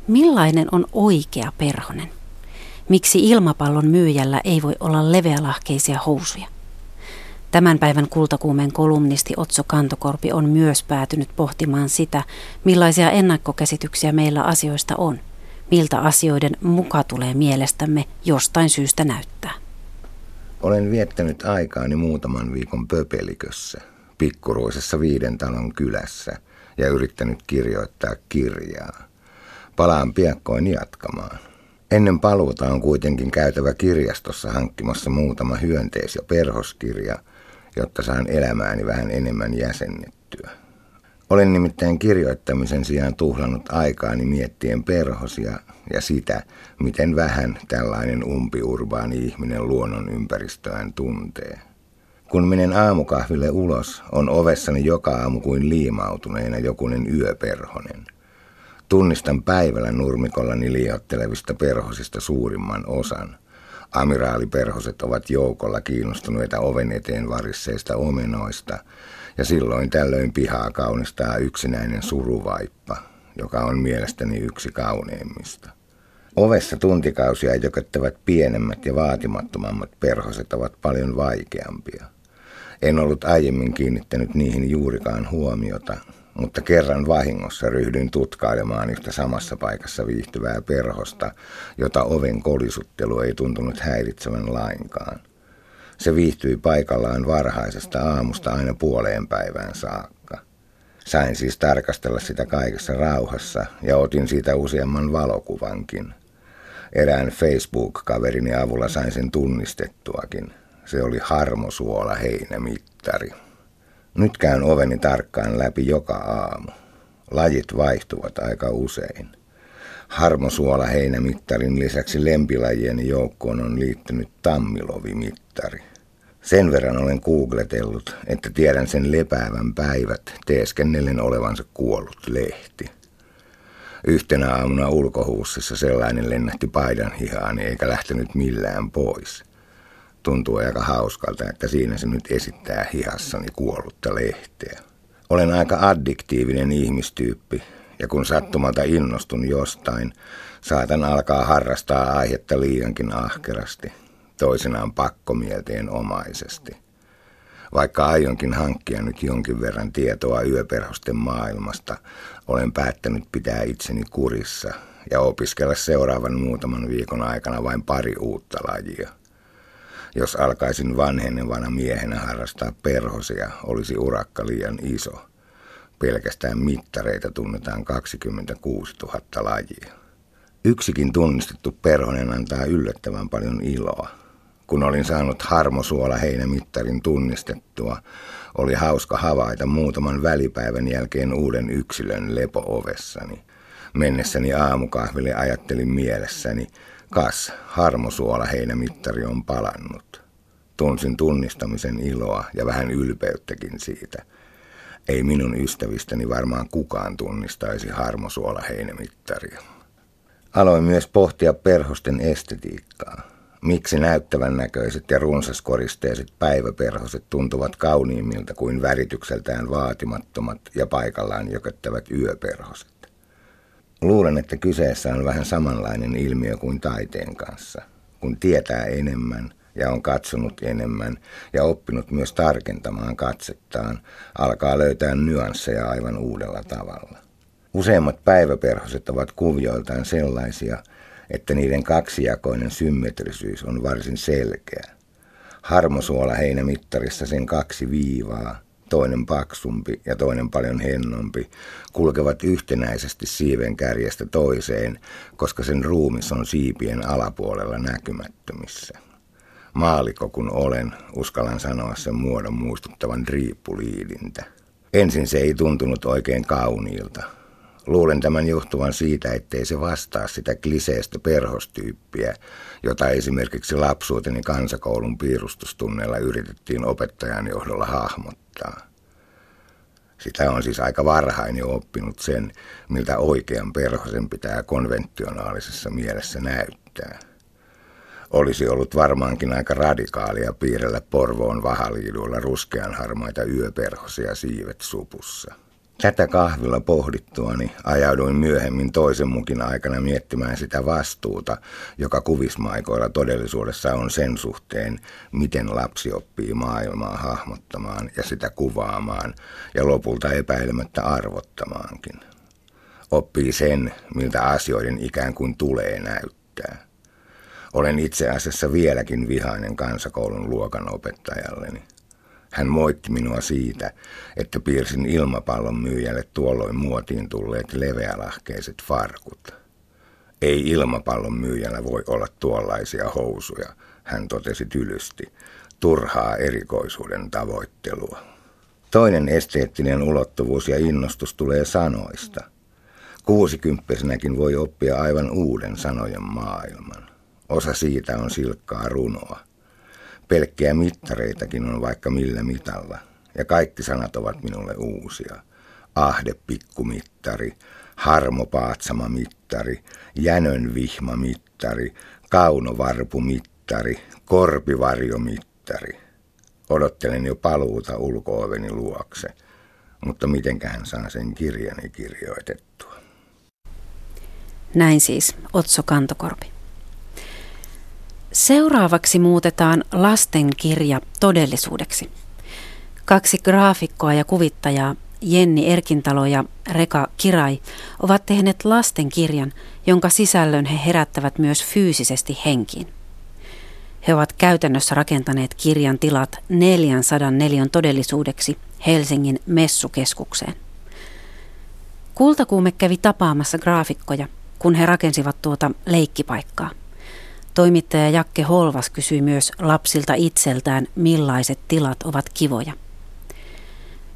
Millainen on oikea Perhonen? Miksi ilmapallon myyjällä ei voi olla leveälahkeisia housuja? Tämän päivän Kultakuumen kolumnisti Otso Kantokorpi on myös päätynyt pohtimaan sitä, millaisia ennakkokäsityksiä meillä asioista on. Miltä asioiden muka tulee mielestämme jostain syystä näyttää? Olen viettänyt aikaani muutaman viikon pöpelikössä, pikkuruisessa 5 talon kylässä ja yrittänyt kirjoittaa kirjaa. Palaan piakkoin jatkamaan. Ennen paluuta on kuitenkin käytävä kirjastossa hankkimassa muutama hyönteis- ja perhoskirja, jotta saan elämääni vähän enemmän jäsennettyä. Olen nimittäin kirjoittamisen sijaan tuhlannut aikaani miettien perhosia ja sitä, miten vähän tällainen umpiurbaani ihminen luonnon ympäristöään tuntee. Kun menen aamukahville ulos, on ovessani joka aamu kuin liimautuneena jokunen yöperhonen. Tunnistan päivällä nurmikollani liioittelevista perhosista suurimman osan. Amiraaliperhoset ovat joukolla kiinnostuneita oven eteen varisseista omenoista, ja silloin tällöin pihaa kaunistaa yksinäinen suruvaippa, joka on mielestäni yksi kauneimmista. Ovessa tuntikausia jököttävät pienemmät ja vaatimattomammat perhoset ovat paljon vaikeampia. En ollut aiemmin kiinnittänyt niihin juurikaan huomiota, mutta kerran vahingossa ryhdyin tutkailemaan yhtä samassa paikassa viihtyvää perhosta, jota oven kolisuttelu ei tuntunut häiritsevän lainkaan. Se viihtyi paikallaan varhaisesta aamusta aina puoleen päivään saakka. Sain siis tarkastella sitä kaikessa rauhassa ja otin siitä useamman valokuvankin. Erään Facebook-kaverini avulla sain sen tunnistettuakin. Se oli harmosuola heinämittari. Nyt käyn oveni tarkkaan läpi joka aamu. Lajit vaihtuvat aika usein. Harmosuola heinämittarin lisäksi lempilajieni joukkoon on liittynyt tammilovimittari. Sen verran olen googletellut, että tiedän sen lepäävän päivät teeskennellen olevansa kuollut lehti. Yhtenä aamuna ulkohuussissa sellainen lennähti paidan hihaani eikä lähtenyt millään pois. Tuntuu aika hauskalta, että siinä se nyt esittää hihassani kuollutta lehteä. Olen aika addiktiivinen ihmistyyppi, ja kun sattumalta innostun jostain, saatan alkaa harrastaa aihetta liiankin ahkerasti, toisinaan pakkomielteen omaisesti. Vaikka aionkin hankkia nyt jonkin verran tietoa yöperhosten maailmasta, olen päättänyt pitää itseni kurissa ja opiskella seuraavan muutaman viikon aikana vain pari uutta lajia. Jos alkaisin vanhenevana miehenä harrastaa perhosia, olisi urakka liian iso. Pelkästään mittareita tunnetaan 26 000 lajia. Yksikin tunnistettu perhonen antaa yllättävän paljon iloa. Kun olin saanut harmosuola heinämittarin tunnistettua, oli hauska havaita muutaman välipäivän jälkeen uuden yksilön lepo-ovessani. Mennessäni aamukahville ajattelin mielessäni, kas, harmosuola heinämittari on palannut. Tunsin tunnistamisen iloa ja vähän ylpeyttäkin siitä. Ei minun ystävistäni varmaan kukaan tunnistaisi harmosuola heinämittaria. Aloin myös pohtia perhosten estetiikkaa. Miksi näyttävän näköiset ja runsaskoristeiset päiväperhoset tuntuvat kauniimmilta kuin väritykseltään vaatimattomat ja paikallaan jököttävät yöperhoset? Luulen, että kyseessä on vähän samanlainen ilmiö kuin taiteen kanssa. Kun tietää enemmän ja on katsonut enemmän ja oppinut myös tarkentamaan katsettaan, alkaa löytää nyansseja aivan uudella tavalla. Useimmat päiväperhoset ovat kuvioiltaan sellaisia, että niiden kaksijakoinen symmetrisyys on varsin selkeä. Harmosuola heinämittarissa sen kaksi viivaa, toinen paksumpi ja toinen paljon hennompi, kulkevat yhtenäisesti siiven kärjestä toiseen, koska sen ruumis on siipien alapuolella näkymättömissä. Maalikko kun olen, uskallan sanoa sen muodon muistuttavan riippuliidintä. Ensin se ei tuntunut oikein kauniilta. Luulen tämän johtuvan siitä, ettei se vastaa sitä kliseistä perhostyyppiä, jota esimerkiksi lapsuuteni kansakoulun piirustustunneilla yritettiin opettajan johdolla hahmottaa. Sitä on siis aika varhain jo oppinut sen, miltä oikean perhosen pitää konventionaalisessa mielessä näyttää. Olisi ollut varmaankin aika radikaalia piirrellä Porvoon vahaliiduilla ruskeanharmaita yöperhosia siivet supussa. Tätä kahvilla pohdittuani ajauduin myöhemmin toisen mukin aikana miettimään sitä vastuuta, joka kuvismaikoilla todellisuudessa on sen suhteen, miten lapsi oppii maailmaa hahmottamaan ja sitä kuvaamaan ja lopulta epäilemättä arvottamaankin. Oppii sen, miltä asioiden ikään kuin tulee näyttää. Olen itse asiassa vieläkin vihainen kansakoulun luokanopettajalleni. Hän moitti minua siitä, että piirsin ilmapallon myyjälle tuolloin muotiin tulleet leveälahkeiset farkut. Ei ilmapallon myyjällä voi olla tuollaisia housuja, hän totesi tylysti, turhaa erikoisuuden tavoittelua. Toinen esteettinen ulottuvuus ja innostus tulee sanoista. 60-vuotiaanakin voi oppia aivan uuden sanojen maailman. Osa siitä on silkkaa runoa. Pelkkiä mittareitakin on vaikka millä mitalla. Ja kaikki sanat ovat minulle uusia. Ahdepikkumittari, harmopaatsama-mittari, jänönvihma-mittari, kaunovarpumittari, korpivarjomittari. Odottelen jo paluuta ulko-oveni luokse, mutta mitenköhän saan sen kirjani kirjoitettua. Näin siis Otso Kantokorpi. Seuraavaksi muutetaan lastenkirja todellisuudeksi. Kaksi graafikkoa ja kuvittajaa, Jenni Erkintalo ja Réka Király, ovat tehneet lastenkirjan, jonka sisällön he herättävät myös fyysisesti henkiin. He ovat käytännössä rakentaneet kirjan tilat 404 todellisuudeksi Helsingin messukeskukseen. Kultakuume kävi tapaamassa graafikkoja, kun he rakensivat tuota leikkipaikkaa. Toimittaja Jakke Holvas kysyi myös lapsilta itseltään, millaiset tilat ovat kivoja.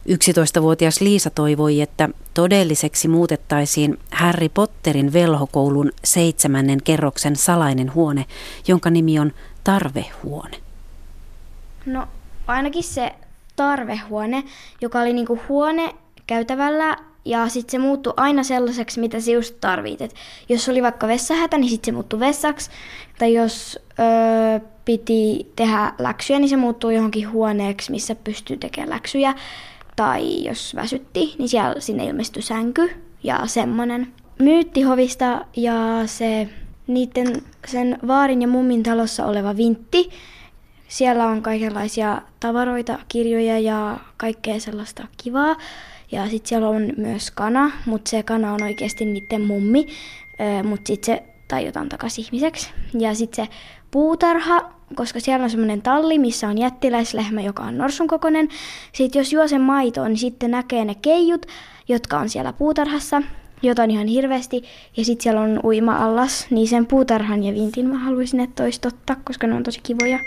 11-vuotias Liisa toivoi, että todelliseksi muutettaisiin Harry Potterin velhokoulun 7. kerroksen salainen huone, jonka nimi on tarvehuone. No ainakin se tarvehuone, joka oli niinku huone käytävällä ja sitten se muuttui aina sellaiseksi, mitä se just tarvitset. Jos oli vaikka vessahätä, niin sitten se muuttui vessaksi. Tai jos piti tehdä läksyjä, niin se muuttui johonkin huoneeksi, missä pystyy tekemään läksyjä. Tai jos väsytti, niin siellä sinne ilmestyi sänky ja semmoinen. Myyttihovista ja se sen vaarin ja mummin talossa oleva vintti. Siellä on kaikenlaisia tavaroita, kirjoja ja kaikkea sellaista kivaa. Ja sitten siellä on myös kana, mutta se kana on oikeasti niiden mummi, mutta sitten se tajutaan takaisin ihmiseksi. Ja sitten se puutarha, koska siellä on semmoinen talli, missä on jättiläislehmä, joka on norsun kokoinen. Sitten jos juo sen maitoon, niin sitten näkee ne keijut, jotka on siellä puutarhassa, jota on ihan hirveästi. Ja sitten siellä on uima-allas, niin sen puutarhan ja vintin mä haluaisin, että olisi totta, koska ne on tosi kivoja.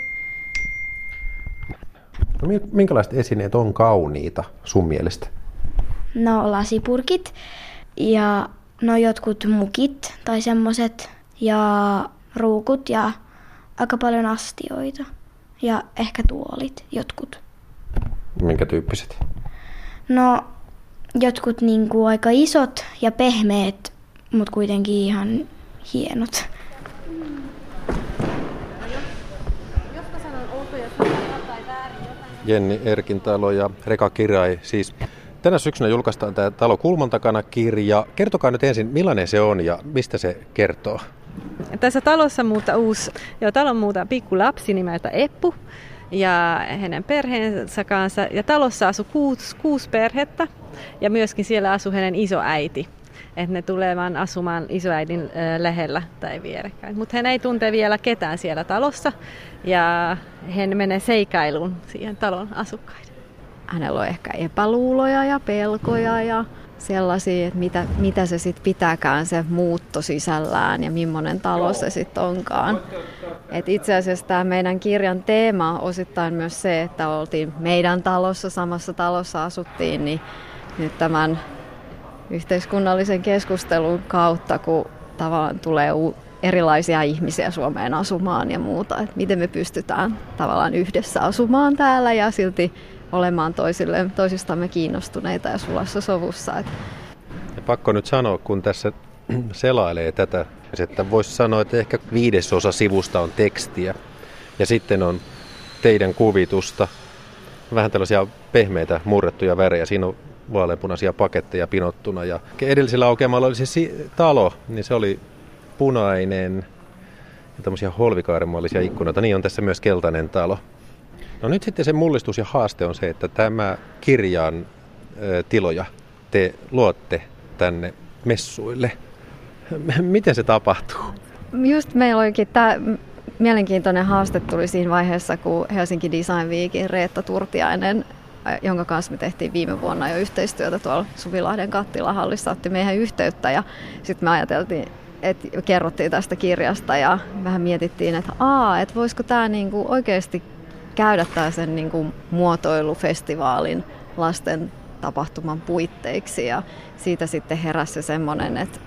No, minkälaiset esineet on kauniita sun mielestä? No lasipurkit ja no jotkut mukit tai semmoset ja ruukut ja aika paljon astioita ja ehkä tuolit jotkut. Minkä tyyppiset? No jotkut niinku aika isot ja pehmeät, mut kuitenkin ihan hienot. Jenni Erkintalo ja Réka Király siis. Tänä syksynä julkaistaan tämä Talo kulman takana -kirja. Kertokaa nyt ensin, millainen se on ja mistä se kertoo? Tässä talossa muuttaa pikku lapsi nimeltä Eppu ja hänen perheensä kanssa. Ja talossa asuu kuusi perhettä ja myöskin siellä asuu hänen isoäiti. Että ne tulee vaan asumaan isoäidin lähellä tai vierekkäin. Mutta hän ei tunte vielä ketään siellä talossa ja hän menee seikailuun siihen talon asukkaiden. Hänellä on ehkä epäluuloja ja pelkoja ja sellaisia, että mitä se sitten pitääkään se muutto sisällään ja millainen talo se sitten onkaan. Et itse asiassa tämä meidän kirjan teema on osittain myös se, että oltiin meidän talossa, samassa talossa asuttiin, niin nyt tämän yhteiskunnallisen keskustelun kautta, kun tavallaan tulee erilaisia ihmisiä Suomeen asumaan ja muuta, että miten me pystytään tavallaan yhdessä asumaan täällä ja silti olemaan toisistamme kiinnostuneita ja sulassa sovussa. Ja pakko nyt sanoa, kun tässä selailee tätä, että voisi sanoa, että ehkä 1/5 sivusta on tekstiä ja sitten on teidän kuvitusta. Vähän tällaisia pehmeitä murrettuja värejä. Siinä on vaaleanpunaisia paketteja pinottuna. Ja edellisellä aukeamalla oli se talo, niin se oli punainen ja tämmöisiä holvikaaremallisia ikkunoita. Niin on tässä myös keltainen talo. No nyt sitten se mullistus ja haaste on se, että tämä kirjan tiloja te luotte tänne messuille. Miten se tapahtuu? Just meillä olikin tämä mielenkiintoinen haaste tuli siinä vaiheessa, kun Helsinki Design Weekin Reetta Turtiainen, jonka kanssa me tehtiin viime vuonna jo yhteistyötä tuolla Suvilahden kattilahallissa, otti meidän yhteyttä ja sitten me ajateltiin, että kerrottiin tästä kirjasta ja vähän mietittiin, että että voisiko tämä niinku oikeasti käydä tällaisen niin kuin muotoilufestivaalin lasten tapahtuman puitteiksi, ja siitä sitten heräsi semmoinen, että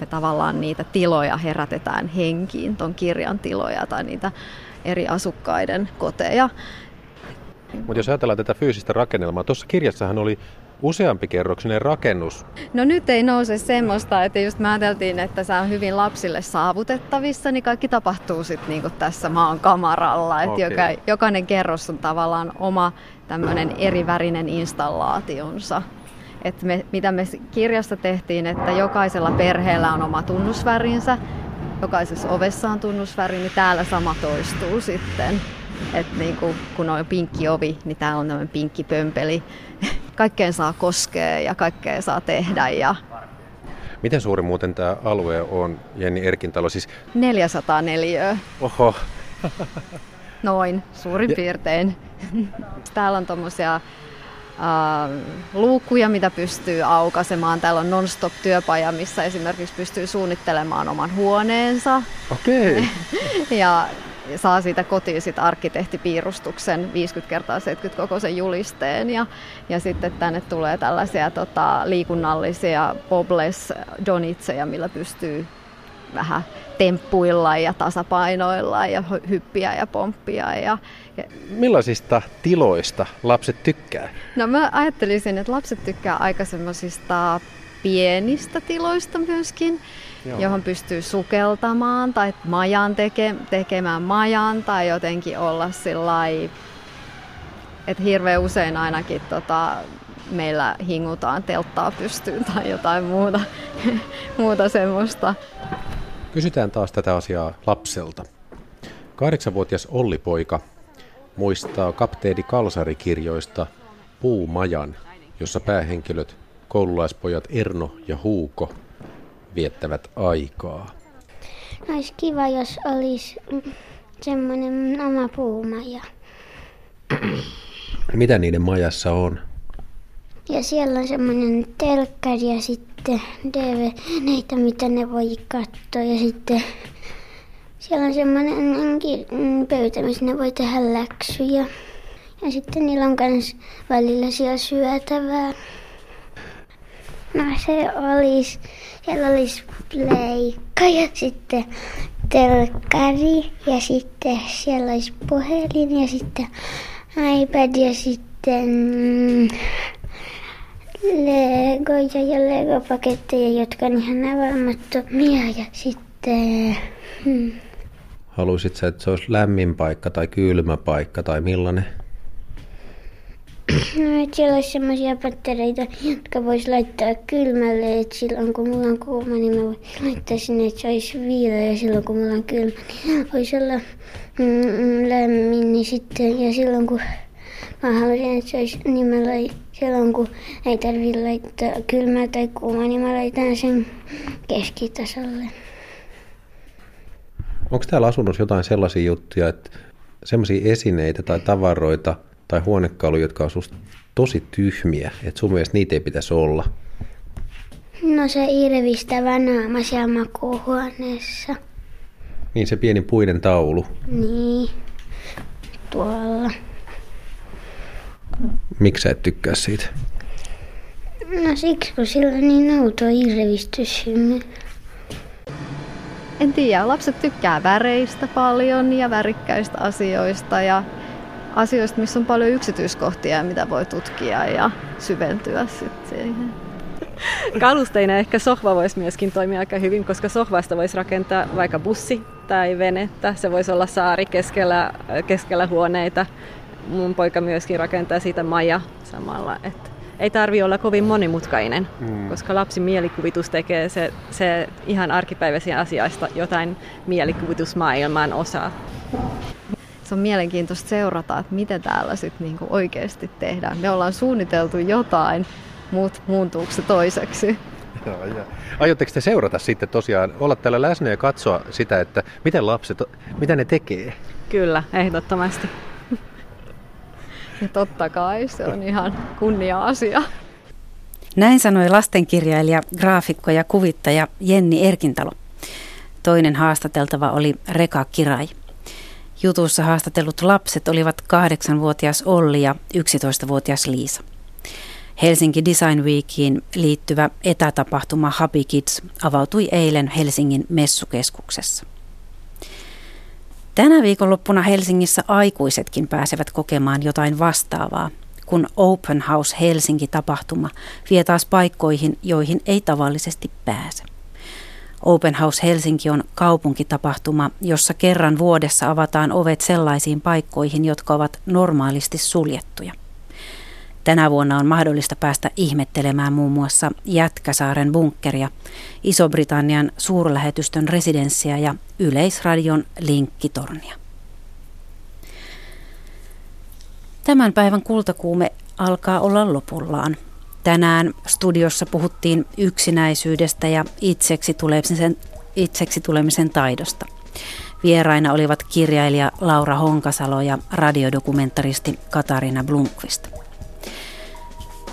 me tavallaan niitä tiloja herätetään henkiin, ton kirjan tiloja tai niitä eri asukkaiden koteja. Mutta jos ajatellaan tätä fyysistä rakennelmaa, tuossa kirjassahan oli useampi kerroksinen rakennus. No nyt ei nouse semmoista, että just me ajateltiin, että se on hyvin lapsille saavutettavissa, niin kaikki tapahtuu sitten niinku tässä maan kamaralla. Että jokainen kerros on tavallaan oma tämmöinen erivärinen installaationsa. Että mitä me kirjassa tehtiin, että jokaisella perheellä on oma tunnusvärinsä, jokaisessa ovessa on tunnusväri, niin täällä sama toistuu sitten. Että niinku, kun on pinkki ovi, niin täällä on tämmöinen pinkki pömpeli. Kaikkeen saa koskea ja kaikkeen saa tehdä. Ja... Miten suuri muuten tämä alue on, Jenni Erkintalo? Siis... 400 neliöä. Oho. Noin, suurin piirtein. Täällä on tommosia luukkuja, mitä pystyy aukaisemaan. Täällä on non-stop-työpaja, missä esimerkiksi pystyy suunnittelemaan oman huoneensa. Okei. Ja... saa siitä kotiin sit arkkitehtipiirustuksen 50x70 kokoisen julisteen ja sitten tänne tulee tällaisia liikunnallisia bobles-donitseja, millä pystyy vähän temppuilla ja tasapainoilla ja hyppiä ja pomppia. Ja... Millaisista tiloista lapset tykkää? No mä ajattelisin, että lapset tykkää aika semmoisista pienistä tiloista myöskin. Joo. Johon pystyy sukeltamaan tai majan tekemään majan tai jotenkin olla sillai, että hirveän usein ainakin meillä hingutaan telttaa pystyyn tai jotain muuta semmoista. Kysytään taas tätä asiaa lapselta. 8-vuotias Olli-poika muistaa kapteeni Kalsari-kirjoista puumajan, jossa päähenkilöt, koululaispojat Erno ja Huuko, viettävät aikaa. Olisi kiva, jos olisi semmoinen oma puumaja. Mitä niiden majassa on? Ja siellä on semmoinen telkkari ja sitten DVD:itä, mitä ne voi katsoa. Ja sitten siellä on semmoinen pöytä, missä ne voi tehdä läksyjä. Ja sitten niillä on myös välillä siellä syötävää. No se olisi, siellä olisi pleikka ja sitten telkkari ja sitten siellä olisi puhelin ja sitten iPad ja sitten legoja ja legopaketteja, jotka on ihan avaamattomia ja sitten... Haluaisit sä, että se olisi lämmin paikka tai kylmä paikka tai millainen? No, että siellä olisi semmoisia pattereita, jotka voisi laittaa kylmälle, että silloin kun mulla on kuuma, niin mä voin laittaa sinne, että se olisi viileä, ja silloin kun mulla on kylmä, niin voisi olla lämmin, niin sitten, ja silloin kun mä haluaisin, että se olisi, niin mä laitan, silloin kun ei tarvitse laittaa kylmää tai kuumaa, niin mä laitan sen keskitasolle. Onko täällä asunnossa jotain sellaisia juttuja, että semmoisia esineitä tai tavaroita, tai huonekaluja, jotka on susta tosi tyhmiä, että sun mielestä niitä ei pitäisi olla? No se irvistävä naama siellä makuuhuoneessa. Niin se pieni puinen taulu? Niin, tuolla. Miksi sä et tykkää siitä? No siksi, kun sillä on niin outo irvistyshymy. En tiedä, lapset tykkää väreistä paljon ja värikkäistä asioista ja asioista, missä on paljon yksityiskohtia, mitä voi tutkia ja syventyä sitten siihen. Kalusteina ehkä sohva voisi myöskin toimia aika hyvin, koska sohvasta voisi rakentaa vaikka bussi tai venettä. Se voisi olla saari keskellä huoneita. Mun poika myöskin rakentaa siitä maja samalla. Et ei tarvitse olla kovin monimutkainen, koska lapsi mielikuvitus tekee se ihan arkipäiväisiä asioista jotain mielikuvitusmaailman osaa. Se on mielenkiintoista seurata, että mitä täällä sitten niinku oikeasti tehdään. Me ollaan suunniteltu jotain, mutta muuntuuko se toiseksi? Aiotteko te seurata sitten tosiaan, olla täällä läsnä ja katsoa sitä, että miten lapset, mitä ne tekee? Kyllä, ehdottomasti. Ja totta kai, se on ihan kunnia-asia. Näin sanoi lastenkirjailija, graafikko ja kuvittaja Jenni Erkintalo. Toinen haastateltava oli Réka Király. Jutussa haastatellut lapset olivat 8-vuotias Olli ja 11-vuotias Liisa. Helsinki Design Weekiin liittyvä etätapahtuma Happy Kids avautui eilen Helsingin messukeskuksessa. Tänä viikonloppuna Helsingissä aikuisetkin pääsevät kokemaan jotain vastaavaa, kun Open House Helsinki-tapahtuma vie taas paikkoihin, joihin ei tavallisesti pääse. Open House Helsinki on kaupunkitapahtuma, jossa kerran vuodessa avataan ovet sellaisiin paikkoihin, jotka ovat normaalisti suljettuja. Tänä vuonna on mahdollista päästä ihmettelemään muun muassa Jätkäsaaren bunkkeria, Iso-Britannian suurlähetystön residenssiä ja Yleisradion linkkitornia. Tämän päivän Kultakuume alkaa olla lopullaan. Tänään studiossa puhuttiin yksinäisyydestä ja itseksi tulemisen taidosta. Vieraina olivat kirjailija Laura Honkasalo ja radiodokumentaristi Katarina Blomqvist.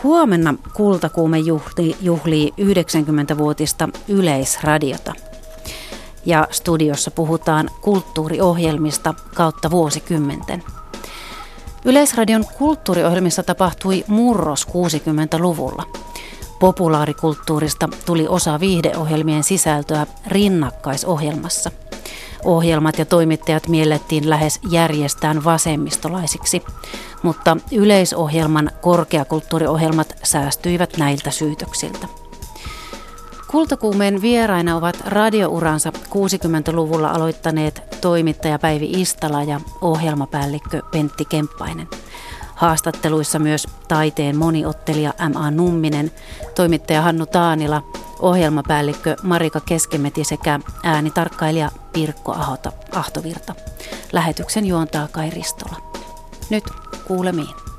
Huomenna Kultakuume juhlii 90-vuotista Yleisradiota. Ja studiossa puhutaan kulttuuriohjelmista kautta vuosikymmenten. Yleisradion kulttuuriohjelmissa tapahtui murros 60-luvulla. Populaarikulttuurista tuli osa viihdeohjelmien sisältöä rinnakkaisohjelmassa. Ohjelmat ja toimittajat miellettiin lähes järjestään vasemmistolaisiksi, mutta yleisohjelman korkeakulttuuriohjelmat säästyivät näiltä syytöksiltä. Kultakuumeen vieraina ovat radiouransa 60-luvulla aloittaneet toimittaja Päivi Istala ja ohjelmapäällikkö Pentti Kemppainen. Haastatteluissa myös taiteen moniottelija M.A. Numminen, toimittaja Hannu Taanila, ohjelmapäällikkö Marika Keskemeti sekä äänitarkkailija Pirkko Ahtola-Ahtovirta. Lähetyksen juontaa Kai Ristola. Nyt kuulemiin.